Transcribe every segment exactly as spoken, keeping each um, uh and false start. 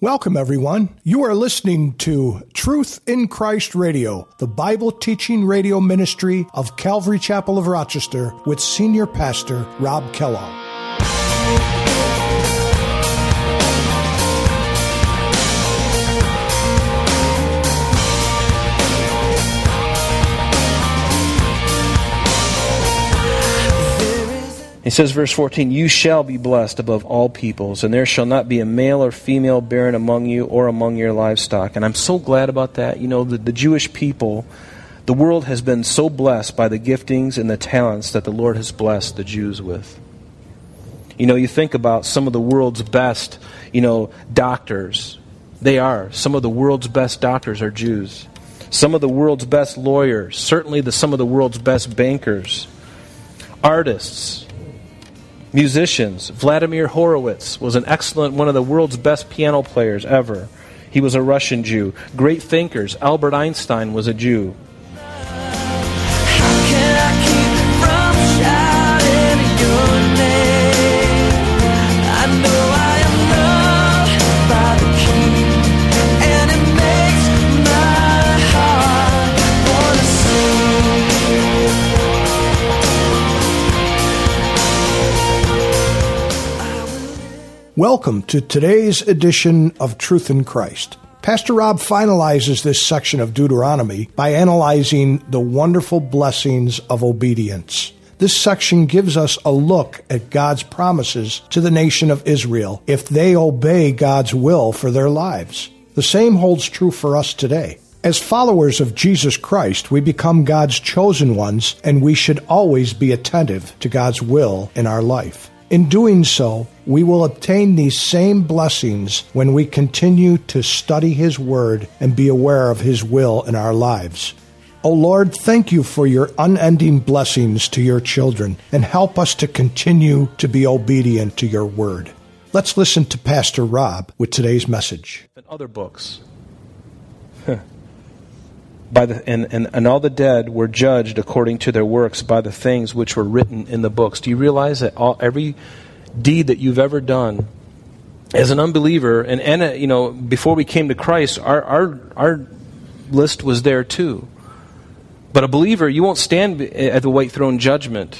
Welcome, everyone. You are listening to Truth in Christ Radio, the Bible teaching radio ministry of Calvary Chapel of Rochester with Senior Pastor Rob Kellogg. He says, verse fourteen, "You shall be blessed above all peoples, and there shall not be a male or female barren among you or among your livestock." And I'm so glad about that. You know, the, the Jewish people, the world has been so blessed by the giftings and the talents that the Lord has blessed the Jews with. You know, you think about some of the world's best, you know, doctors. They are. Some of the world's best doctors are Jews. Some of the world's best lawyers. Certainly the, some of the world's best bankers. Artists. Musicians. Vladimir Horowitz was an excellent, one of the world's best piano players ever. He was a Russian Jew. Great thinkers. Albert Einstein was a Jew. How can I keep from shouting your name? I know I am loved by the King, and it makes my heart want to sing. Welcome to today's edition of Truth in Christ. Pastor Rob finalizes this section of Deuteronomy by analyzing the wonderful blessings of obedience. This section gives us a look at God's promises to the nation of Israel if they obey God's will for their lives. The same holds true for us today. As followers of Jesus Christ, we become God's chosen ones, and we should always be attentive to God's will in our life. In doing so, we will obtain these same blessings when we continue to study His Word and be aware of His will in our lives. O Lord, thank you for your unending blessings to your children, and help us to continue to be obedient to your Word. Let's listen to Pastor Rob with today's message. And other books. By the, and, and, and all the dead were judged according to their works by the things which were written in the books. Do you realize that all, every deed that you've ever done as an unbeliever, and, and you know, before we came to Christ, our, our our list was there too. But a believer, you won't stand at the white throne judgment.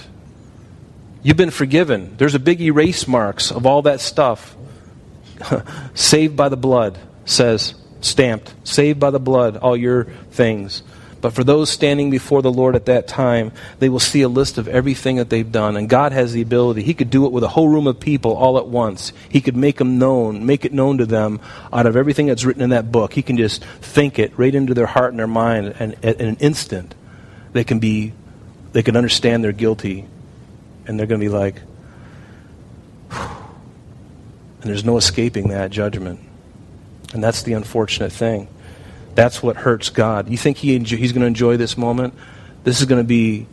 You've been forgiven. There's a big erase marks of all that stuff. Saved by the blood, says. Stamped, saved by the blood, all your things. But for those standing before the Lord at that time, they will see a list of everything that they've done. And God has the ability. He could do it with a whole room of people all at once. He could make them known, make it known to them out of everything that's written in that book. He can just think it right into their heart and their mind. And in an instant, they can be, they can understand they're guilty. And they're going to be like, whew. And there's no escaping that judgment. And that's the unfortunate thing. That's what hurts God. You think he enjoy, he's going to enjoy this moment? This is going to be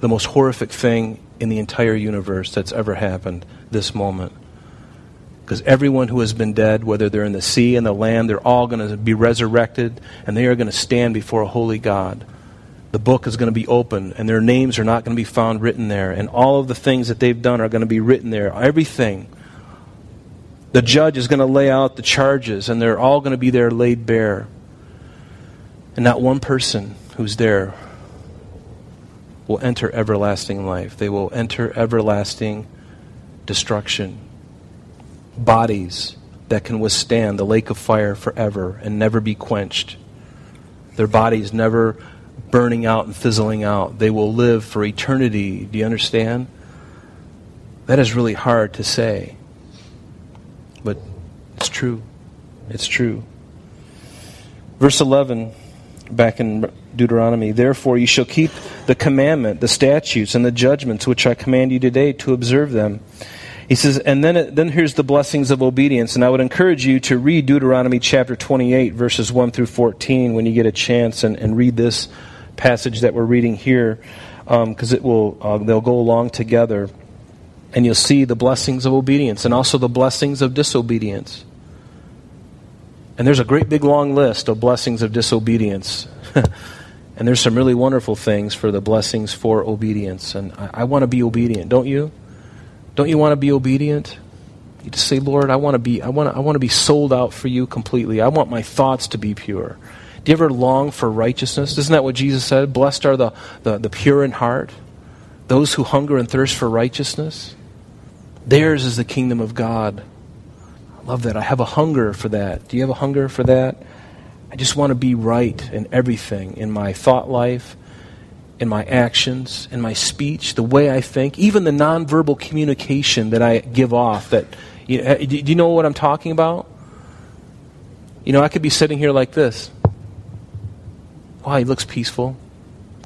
the most horrific thing in the entire universe that's ever happened, this moment. Because everyone who has been dead, whether they're in the sea and the land, they're all going to be resurrected, and they are going to stand before a holy God. The book is going to be open, and their names are not going to be found written there, and all of the things that they've done are going to be written there. Everything. The judge is going to lay out the charges, and they're all going to be there laid bare. And not one person who's there will enter everlasting life. They will enter everlasting destruction. Bodies that can withstand the lake of fire forever and never be quenched. Their bodies never burning out and fizzling out. They will live for eternity. Do you understand? That is really hard to say. But it's true. It's true. Verse eleven, back in Deuteronomy, "Therefore you shall keep the commandment, the statutes, and the judgments which I command you today to observe them." He says, and then it, then here's the blessings of obedience. And I would encourage you to read Deuteronomy chapter twenty-eight, verses one through fourteen, when you get a chance, and, and read this passage that we're reading here, because um, it will uh, they'll go along together. And you'll see the blessings of obedience and also the blessings of disobedience. And there's a great big long list of blessings of disobedience. And there's some really wonderful things for the blessings for obedience. And I, I want to be obedient, don't you? Don't you want to be obedient? to say, Lord, I want to be, I want, I want to be sold out for you completely. I want my thoughts to be pure. Do you ever long for righteousness? Isn't that what Jesus said? Blessed are the, the, the pure in heart, those who hunger and thirst for righteousness. Theirs is the kingdom of God. I love that. I have a hunger for that. Do you have a hunger for that? I just want to be right in everything, in my thought life, in my actions, in my speech, the way I think, even the nonverbal communication that I give off. That, you know, do you know what I'm talking about? You know, I could be sitting here like this. Wow, he looks peaceful,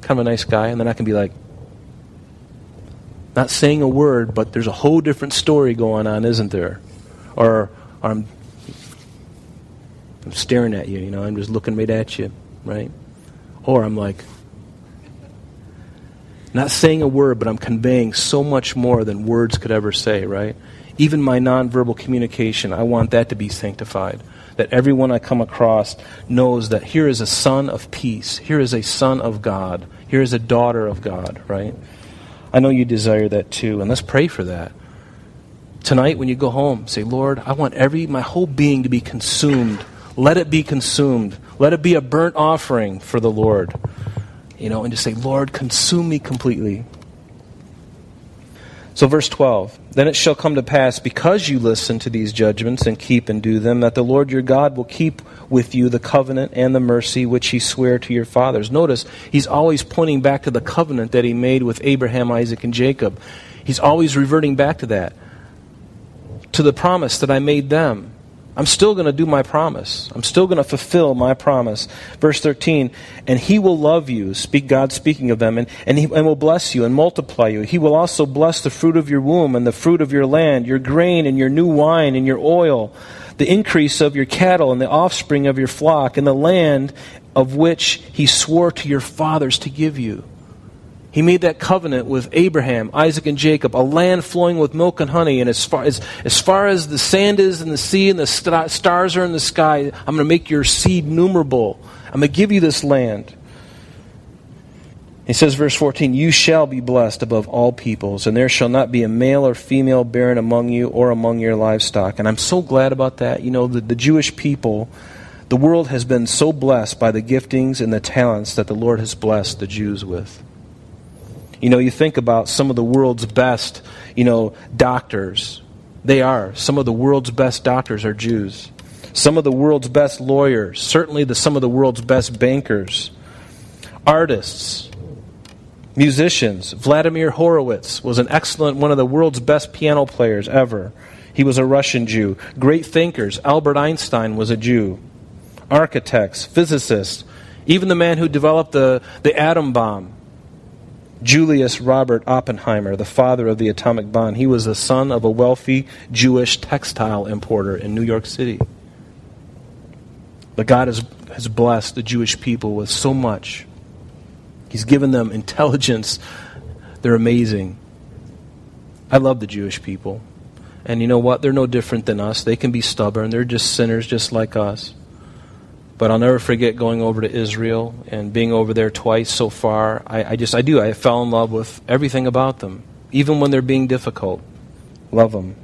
kind of a nice guy, and then I can be like, not saying a word, but there's a whole different story going on, isn't there? Or, or I'm, I'm staring at you, you know, I'm just looking right at you, right? Or I'm like, not saying a word, but I'm conveying so much more than words could ever say, right? Even my nonverbal communication, I want that to be sanctified. That everyone I come across knows that here is a son of peace. Here is a son of God. Here is a daughter of God, right? I know you desire that too, and let's pray for that. Tonight when you go home, say, Lord, I want every my whole being to be consumed. Let it be consumed. Let it be a burnt offering for the Lord. You know, and just say, Lord, consume me completely. So verse twelve, then it shall come to pass, because you listen to these judgments and keep and do them, that the Lord your God will keep with you the covenant and the mercy which he sware to your fathers. Notice, he's always pointing back to the covenant that he made with Abraham, Isaac, and Jacob. He's always reverting back to that, to the promise that I made them. I'm still going to do my promise. I'm still going to fulfill my promise. Verse thirteen, and he will love you, speak God speaking of them, and, and he and will bless you and multiply you. He will also bless the fruit of your womb and the fruit of your land, your grain and your new wine and your oil, the increase of your cattle and the offspring of your flock, and the land of which he swore to your fathers to give you. He made that covenant with Abraham, Isaac, and Jacob, a land flowing with milk and honey. And as far as, as far as the sand is in the sea and the st- stars are in the sky, I'm going to make your seed numerable. I'm going to give you this land. He says, verse fourteen, you shall be blessed above all peoples, and there shall not be a male or female barren among you or among your livestock. And I'm so glad about that. You know, the, the Jewish people, the world has been so blessed by the giftings and the talents that the Lord has blessed the Jews with. You know, you think about some of the world's best, you know, doctors. They are. Some of the world's best doctors are Jews. Some of the world's best lawyers. Certainly the, some of the world's best bankers. Artists. Musicians. Vladimir Horowitz was an excellent, one of the world's best piano players ever. He was a Russian Jew. Great thinkers. Albert Einstein was a Jew. Architects. Physicists. Even the man who developed the, the atom bomb. Julius Robert Oppenheimer, the father of the atomic bomb, he was the son of a wealthy Jewish textile importer in New York City. But God has, has blessed the Jewish people with so much. He's given them intelligence. They're amazing. I love the Jewish people. And you know what? They're no different than us. They can be stubborn. They're just sinners just like us. But I'll never forget going over to Israel and being over there twice so far. I, I just, I do, I fell in love with everything about them, even when they're being difficult. Love them.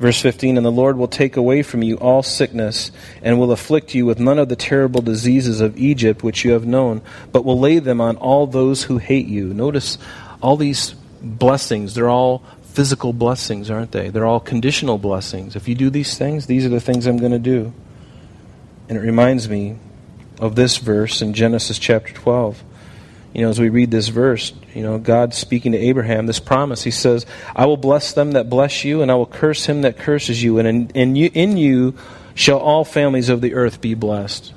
Verse fifteen, and the Lord will take away from you all sickness and will afflict you with none of the terrible diseases of Egypt which you have known, but will lay them on all those who hate you. Notice all these blessings, they're all physical blessings, aren't they? They're all conditional blessings. If you do these things, these are the things I'm going to do. And it reminds me of this verse in Genesis chapter twelve. You know, as we read this verse, you know, God speaking to Abraham, this promise, he says, I will bless them that bless you, and I will curse him that curses you, and in, in, you, in you shall all families of the earth be blessed.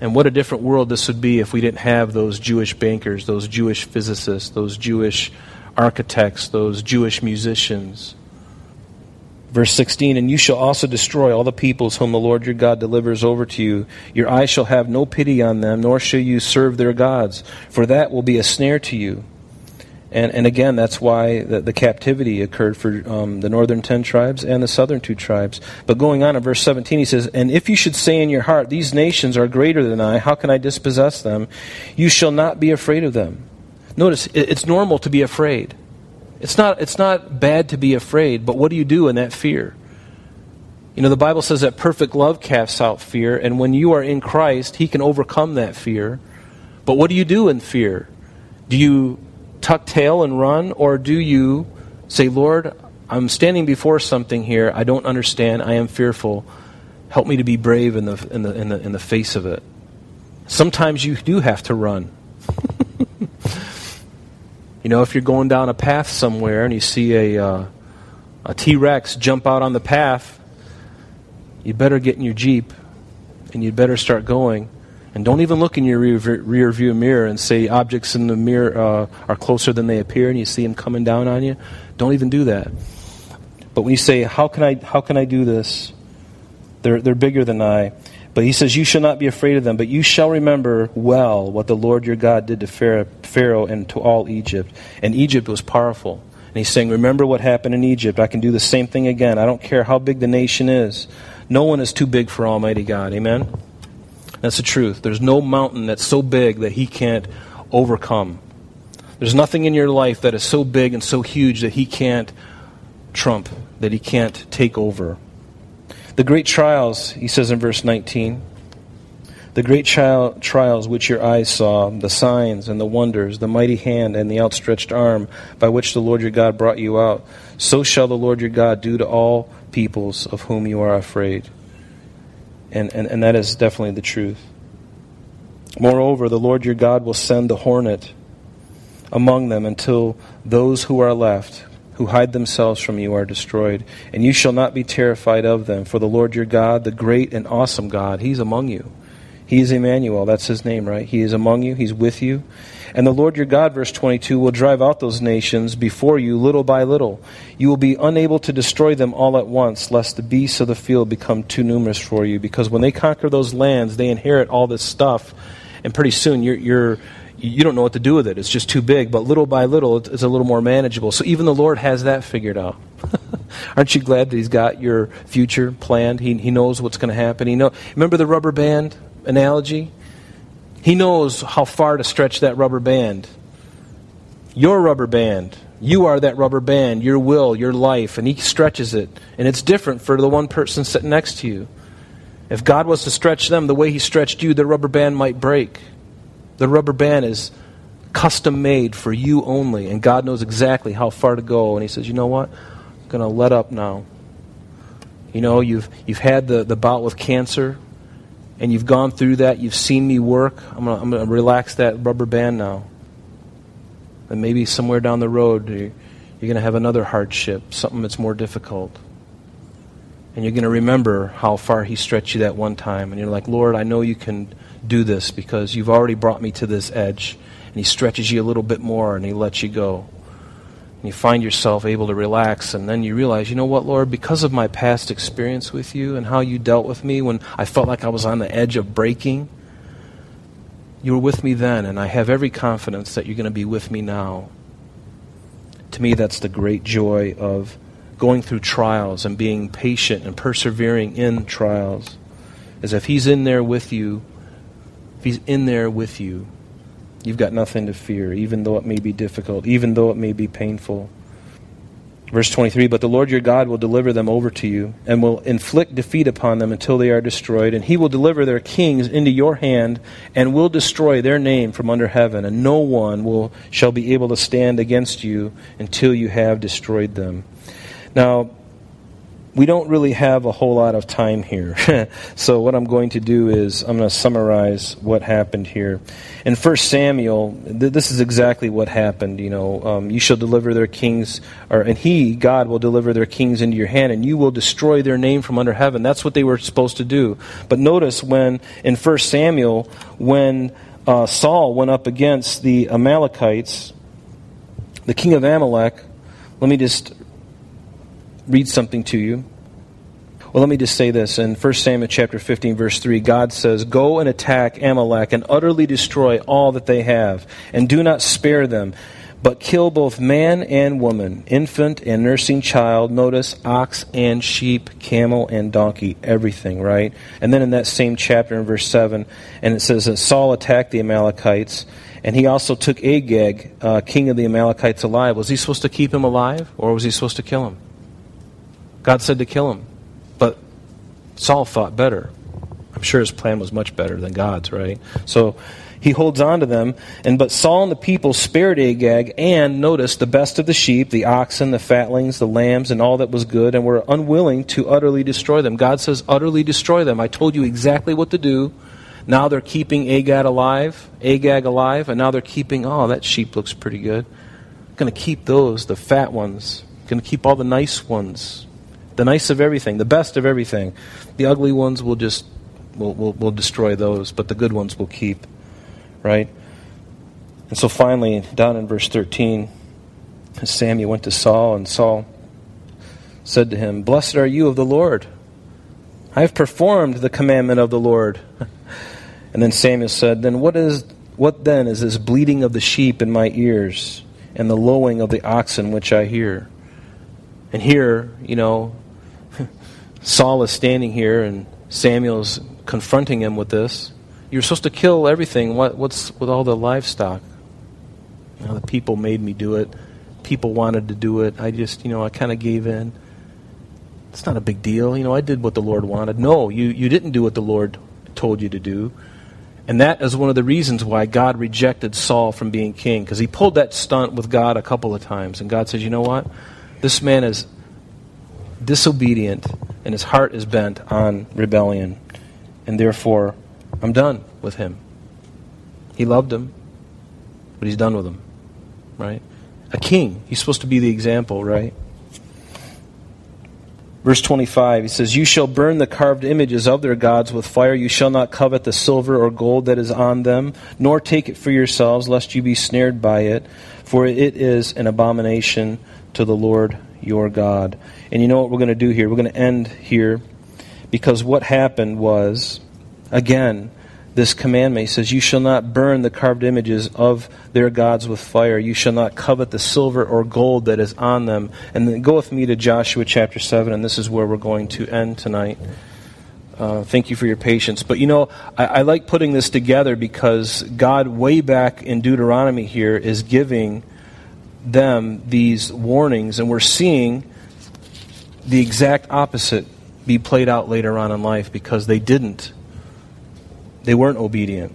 And what a different world this would be if we didn't have those Jewish bankers, those Jewish physicists, those Jewish architects, those Jewish musicians. Verse sixteen, and you shall also destroy all the peoples whom the Lord your God delivers over to you. Your eye shall have no pity on them, nor shall you serve their gods, for that will be a snare to you. And and again, that's why the, the captivity occurred for um, the northern ten tribes and the southern two tribes. But going on in verse seventeen, he says, and if you should say in your heart, these nations are greater than I, how can I dispossess them? You shall not be afraid of them. Notice, it's normal to be afraid. It's not, it's not bad to be afraid, but what do you do in that fear? You know, the Bible says that perfect love casts out fear, and when you are in Christ, He can overcome that fear. But what do you do in fear? Do you tuck tail and run, or do you say, Lord, I'm standing before something here. I don't understand. I am fearful. Help me to be brave in the in the in the, in the face of it. Sometimes you do have to run. You know, if you're going down a path somewhere and you see a uh, a T-Rex jump out on the path, you better get in your Jeep and you'd better start going. And don't even look in your rear, rear view mirror and say objects in the mirror uh, are closer than they appear and you see them coming down on you. Don't even do that. But when you say, how can I how can I do this? They're they're bigger than I. But He says, you shall not be afraid of them, but you shall remember well what the Lord your God did to Pharaoh and to all Egypt. And Egypt was powerful. And He's saying, remember what happened in Egypt. I can do the same thing again. I don't care how big the nation is. No one is too big for Almighty God. Amen? That's the truth. There's no mountain that's so big that He can't overcome. There's nothing in your life that is so big and so huge that He can't trump, that He can't take over. The great trials, He says in verse nineteen, the great tri- trials which your eyes saw, the signs and the wonders, the mighty hand and the outstretched arm by which the Lord your God brought you out, so shall the Lord your God do to all peoples of whom you are afraid. And, and, and that is definitely the truth. Moreover, the Lord your God will send the hornet among them until those who are left, who hide themselves from you, are destroyed. And you shall not be terrified of them, for the Lord your God, the great and awesome God, He's among you. He is Emmanuel, that's His name, right? He is among you, He's with you. And the Lord your God, verse twenty-two, will drive out those nations before you little by little. You will be unable to destroy them all at once, lest the beasts of the field become too numerous for you. Because when they conquer those lands, they inherit all this stuff, and pretty soon you're... you're You don't know what to do with it. It's just too big. But little by little, it's a little more manageable. So even the Lord has that figured out. Aren't you glad that He's got your future planned? He He knows what's going to happen. He know. Remember the rubber band analogy? He knows how far to stretch that rubber band. Your rubber band. You are that rubber band, your will, your life, and He stretches it. And it's different for the one person sitting next to you. If God was to stretch them the way He stretched you, the rubber band might break. The rubber band is custom made for you only, and God knows exactly how far to go. And He says, you know what? I'm going to let up now. You know, you've you've had the, the bout with cancer, and you've gone through that. You've seen me work. I'm going to relax that rubber band now. And maybe somewhere down the road, you're, you're going to have another hardship, something that's more difficult. And you're going to remember how far He stretched you that one time. And you're like, Lord, I know You can do this because You've already brought me to this edge. And He stretches you a little bit more and He lets you go. And you find yourself able to relax. And then you realize, you know what, Lord, because of my past experience with You and how You dealt with me when I felt like I was on the edge of breaking, You were with me then. And I have every confidence that You're going to be with me now. To me, that's the great joy of going through trials and being patient and persevering in trials. As if He's in there with you, He's in there with you. You've got nothing to fear, even though it may be difficult, even though it may be painful. Verse twenty-three, but the Lord your God will deliver them over to you and will inflict defeat upon them until they are destroyed. And He will deliver their kings into your hand and will destroy their name from under heaven. And no one will shall be able to stand against you until you have destroyed them. Now, we don't really have a whole lot of time here. So what I'm going to do is I'm going to summarize what happened here. In First Samuel, th- this is exactly what happened. You know, um, you shall deliver their kings, or and He, God, will deliver their kings into your hand, and you will destroy their name from under heaven. That's what they were supposed to do. But notice when, in First Samuel, when uh, Saul went up against the Amalekites, the king of Amalek, let me just... read something to you. Well, let me just say this. In First Samuel chapter fifteen, verse three, God says, go and attack Amalek and utterly destroy all that they have, and do not spare them. but kill both man and woman, infant and nursing child. Notice ox and sheep, camel and donkey, everything, right? And then in that same chapter in verse seven, and it says that Saul attacked the Amalekites, and he also took Agag, uh, king of the Amalekites, alive. Was he supposed to keep him alive, or was he supposed to kill him? God said to kill him, but Saul thought better. I'm sure his plan was much better than God's, right? So he holds on to them. And but Saul and the people spared Agag and, notice, the best of the sheep, the oxen, the fatlings, the lambs, and all that was good, and were unwilling to utterly destroy them. God says, utterly destroy them. I told you exactly what to do. Now they're keeping Agag alive, Agag alive, and now they're keeping, oh, that sheep looks pretty good. I'm going to keep those, the fat ones. I'm going to keep all the nice ones. The nice of everything, the best of everything. The ugly ones will just... We'll, we'll, we'll destroy those, but the good ones we'll keep, right? And so finally, down in verse thirteen, Samuel went to Saul, and Saul said to him, "Blessed are you of the Lord. I have performed the commandment of the Lord." And then Samuel said, "Then what is what then is this bleating of the sheep in my ears, and the lowing of the oxen which I hear?" And here, you know, Saul is standing here, and Samuel's confronting him with this. You're supposed to kill everything. What, what's with all the livestock? You know, the people made me do it. People wanted to do it. I just, you know, I kind of gave in. It's not a big deal. You know, I did what the Lord wanted. No, you, you didn't do what the Lord told you to do. And that is one of the reasons why God rejected Saul from being king, because he pulled that stunt with God a couple of times. And God says, you know what? This man is disobedient, and his heart is bent on rebellion. And therefore, I'm done with him. He loved him, but he's done with him, right? A king, he's supposed to be the example, right? Verse twenty-five, he says, "You shall burn the carved images of their gods with fire. You shall not covet the silver or gold that is on them, nor take it for yourselves, lest you be snared by it. For it is an abomination to the Lord your God." And you know what we're going to do here? We're going to end here, because what happened was, again, this commandment. He says, "You shall not burn the carved images of their gods with fire. You shall not covet the silver or gold that is on them." And then go with me to Joshua chapter seven, and this is where we're going to end tonight. Uh, thank you for your patience. But you know, I, I like putting this together, because God, way back in Deuteronomy here, is giving them these warnings, and we're seeing the exact opposite be played out later on in life, because they didn't. They weren't obedient.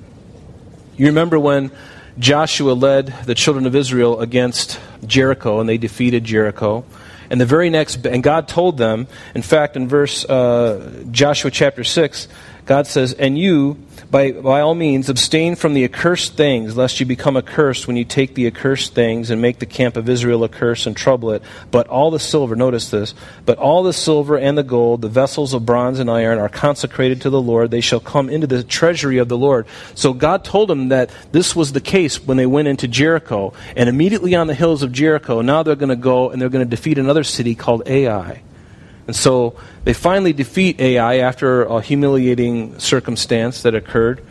You remember when Joshua led the children of Israel against Jericho, and they defeated Jericho. And the very next, and God told them, in fact, in verse uh, Joshua chapter six, God says, "And you, by by all means, abstain from the accursed things, lest you become accursed when you take the accursed things and make the camp of Israel accursed and trouble it. But all the silver," notice this, "but all the silver and the gold, the vessels of bronze and iron, are consecrated to the Lord. They shall come into the treasury of the Lord." So God told them that this was the case when they went into Jericho. And immediately on the hills of Jericho, now they're going to go and they're going to defeat another city called Ai. And so they finally defeat Ai after a humiliating circumstance that occurred.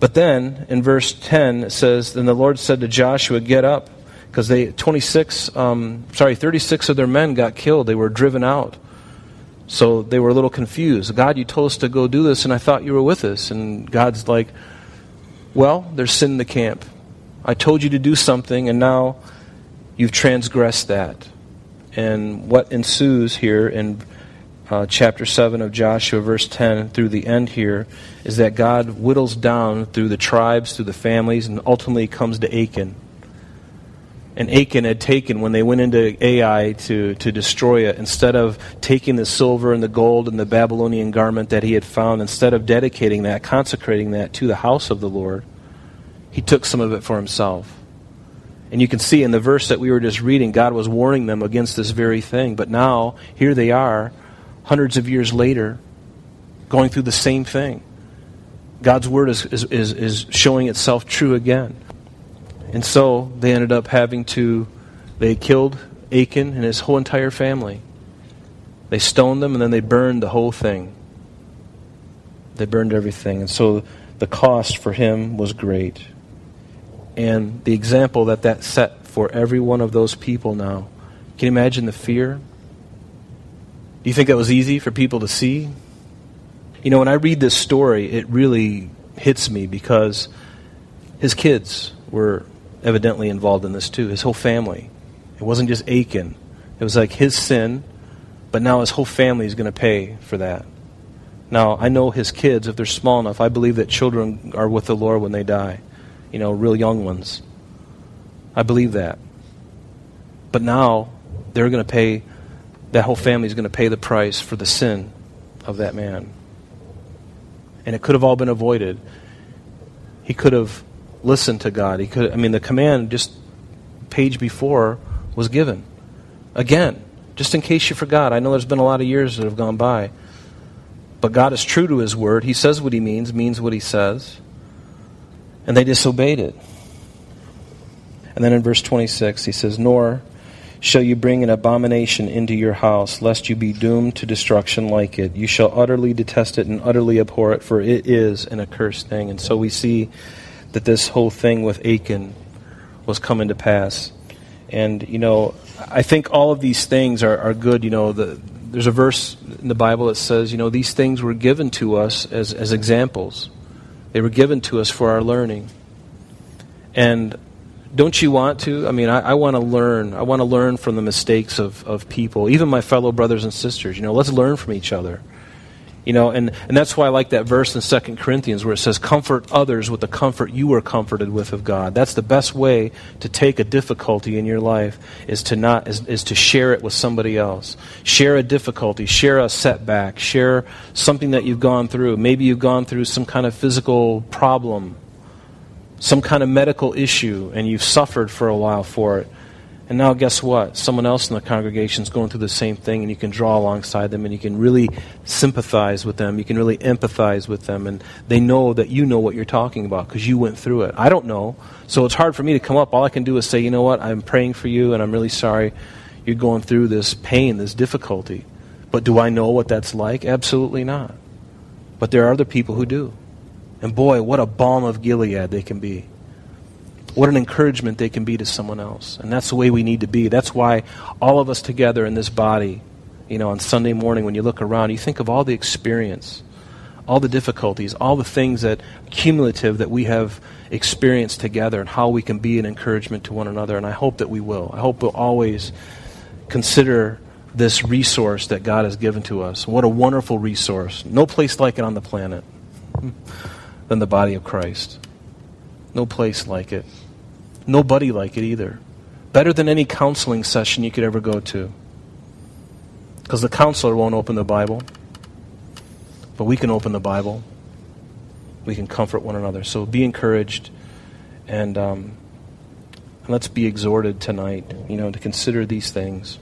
But then in verse ten it says, "Then the Lord said to Joshua, get up," because they twenty-six, um, sorry, thirty-six of their men got killed. They were driven out. So they were a little confused. "God, you told us to go do this, and I thought you were with us." And God's like, well, there's sin in the camp. I told you to do something, and now you've transgressed that. And what ensues here in uh, chapter seven of Joshua, verse ten, through the end here, is that God whittles down through the tribes, through the families, and ultimately comes to Achan. And Achan had taken, when they went into Ai to, to destroy it, instead of taking the silver and the gold and the Babylonian garment that he had found, instead of dedicating that, consecrating that to the house of the Lord, he took some of it for himself. And you can see in the verse that we were just reading, God was warning them against this very thing. But now, here they are, hundreds of years later, going through the same thing. God's word is, is, is, is showing itself true again. And so, they ended up having to, they killed Achan and his whole entire family. They stoned them, and then they burned the whole thing. They burned everything. And so, the cost for him was great. And the example that that set for every one of those people now. Can you imagine the fear? Do you think that was easy for people to see? You know, when I read this story, it really hits me because his kids were evidently involved in this too, his whole family. It wasn't just Achan. It was like his sin, but now his whole family is going to pay for that. Now, I know his kids, if they're small enough, I believe that children are with the Lord when they die. You know, real young ones. I believe that. But now, they're going to pay, that whole family is going to pay the price for the sin of that man. And it could have all been avoided. He could have listened to God. He could. I mean, the command just page before was given. Again, just in case you forgot, I know there's been a lot of years that have gone by. But God is true to his word. He says what he means, means what he says. And they disobeyed it. And then in verse twenty-six, he says, "Nor shall you bring an abomination into your house, lest you be doomed to destruction like it. You shall utterly detest it and utterly abhor it, for it is an accursed thing." And so we see that this whole thing with Achan was coming to pass. And, you know, I think all of these things are, are good. You know, the, there's a verse in the Bible that says, you know, these things were given to us as, as examples. They were given to us for our learning. And don't you want to? I mean, I, I want to learn. I want to learn from the mistakes of, of people, even my fellow brothers and sisters. You know, let's learn from each other. You know, and, and that's why I like that verse in Second Corinthians where it says, "Comfort others with the comfort you were comforted with of God." That's the best way to take a difficulty in your life, is to not is, is to share it with somebody else. Share a difficulty, share a setback, share something that you've gone through. Maybe you've gone through some kind of physical problem, some kind of medical issue, and you've suffered for a while for it. And now guess what? Someone else in the congregation is going through the same thing, and you can draw alongside them, and you can really sympathize with them. You can really empathize with them, and they know that you know what you're talking about because you went through it. I don't know, so it's hard for me to come up. All I can do is say, you know what, I'm praying for you, and I'm really sorry you're going through this pain, this difficulty. But do I know what that's like? Absolutely not. But there are other people who do. And boy, what a balm of Gilead they can be. What an encouragement they can be to someone else. And that's the way we need to be. That's why all of us together in this body, you know, on Sunday morning when you look around, you think of all the experience, all the difficulties, all the things that cumulative that we have experienced together and how we can be an encouragement to one another. And I hope that we will. I hope we'll always consider this resource that God has given to us. What a wonderful resource. No place like it on the planet than the body of Christ. No place like it. Nobody like it either. Better than any counseling session you could ever go to. Because the counselor won't open the Bible. But we can open the Bible. We can comfort one another. So be encouraged. And um, let's be exhorted tonight, you know, to consider these things.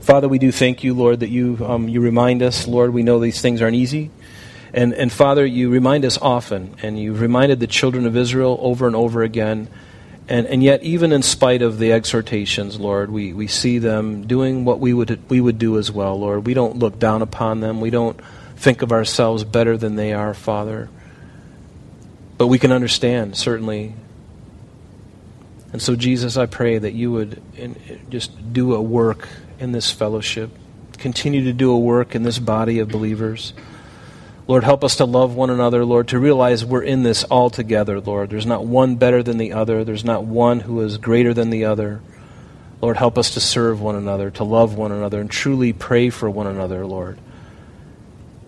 Father, we do thank you, Lord, that you um, you remind us, Lord, we know these things aren't easy. And, and Father, you remind us often, and you've reminded the children of Israel over and over again. And, and yet, even in spite of the exhortations, Lord, we, we see them doing what we would we would do as well, Lord. We don't look down upon them. We don't think of ourselves better than they are, Father. But we can understand, certainly. And so, Jesus, I pray that you would just do a work in this fellowship. Continue to do a work in this body of believers. Lord, help us to love one another, Lord, to realize we're in this all together, Lord. There's not one better than the other. There's not one who is greater than the other. Lord, help us to serve one another, to love one another, and truly pray for one another, Lord.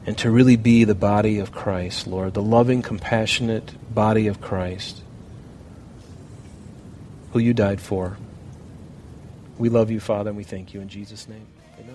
And to really be the body of Christ, Lord, the loving, compassionate body of Christ, who you died for. We love you, Father, and we thank you in Jesus' name. Amen.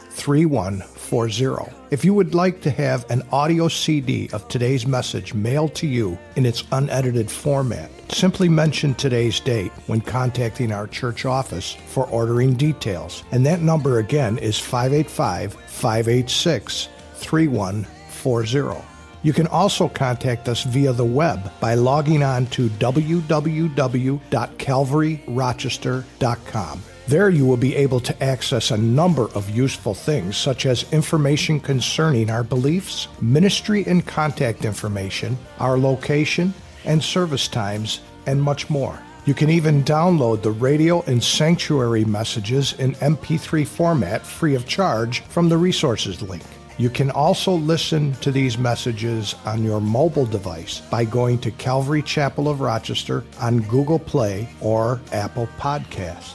eight six. three one four zero. If you would like to have an audio C D of today's message mailed to you in its unedited format, simply mention today's date when contacting our church office for ordering details. And that number again is five eight five, five eight six, three one four zero. You can also contact us via the web by logging on to w w w dot calvary rochester dot com. There you will be able to access a number of useful things, such as information concerning our beliefs, ministry and contact information, our location and service times, and much more. You can even download the radio and sanctuary messages in M P three format free of charge from the resources link. You can also listen to these messages on your mobile device by going to Calvary Chapel of Rochester on Google Play or Apple Podcast.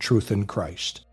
Truth in Christ.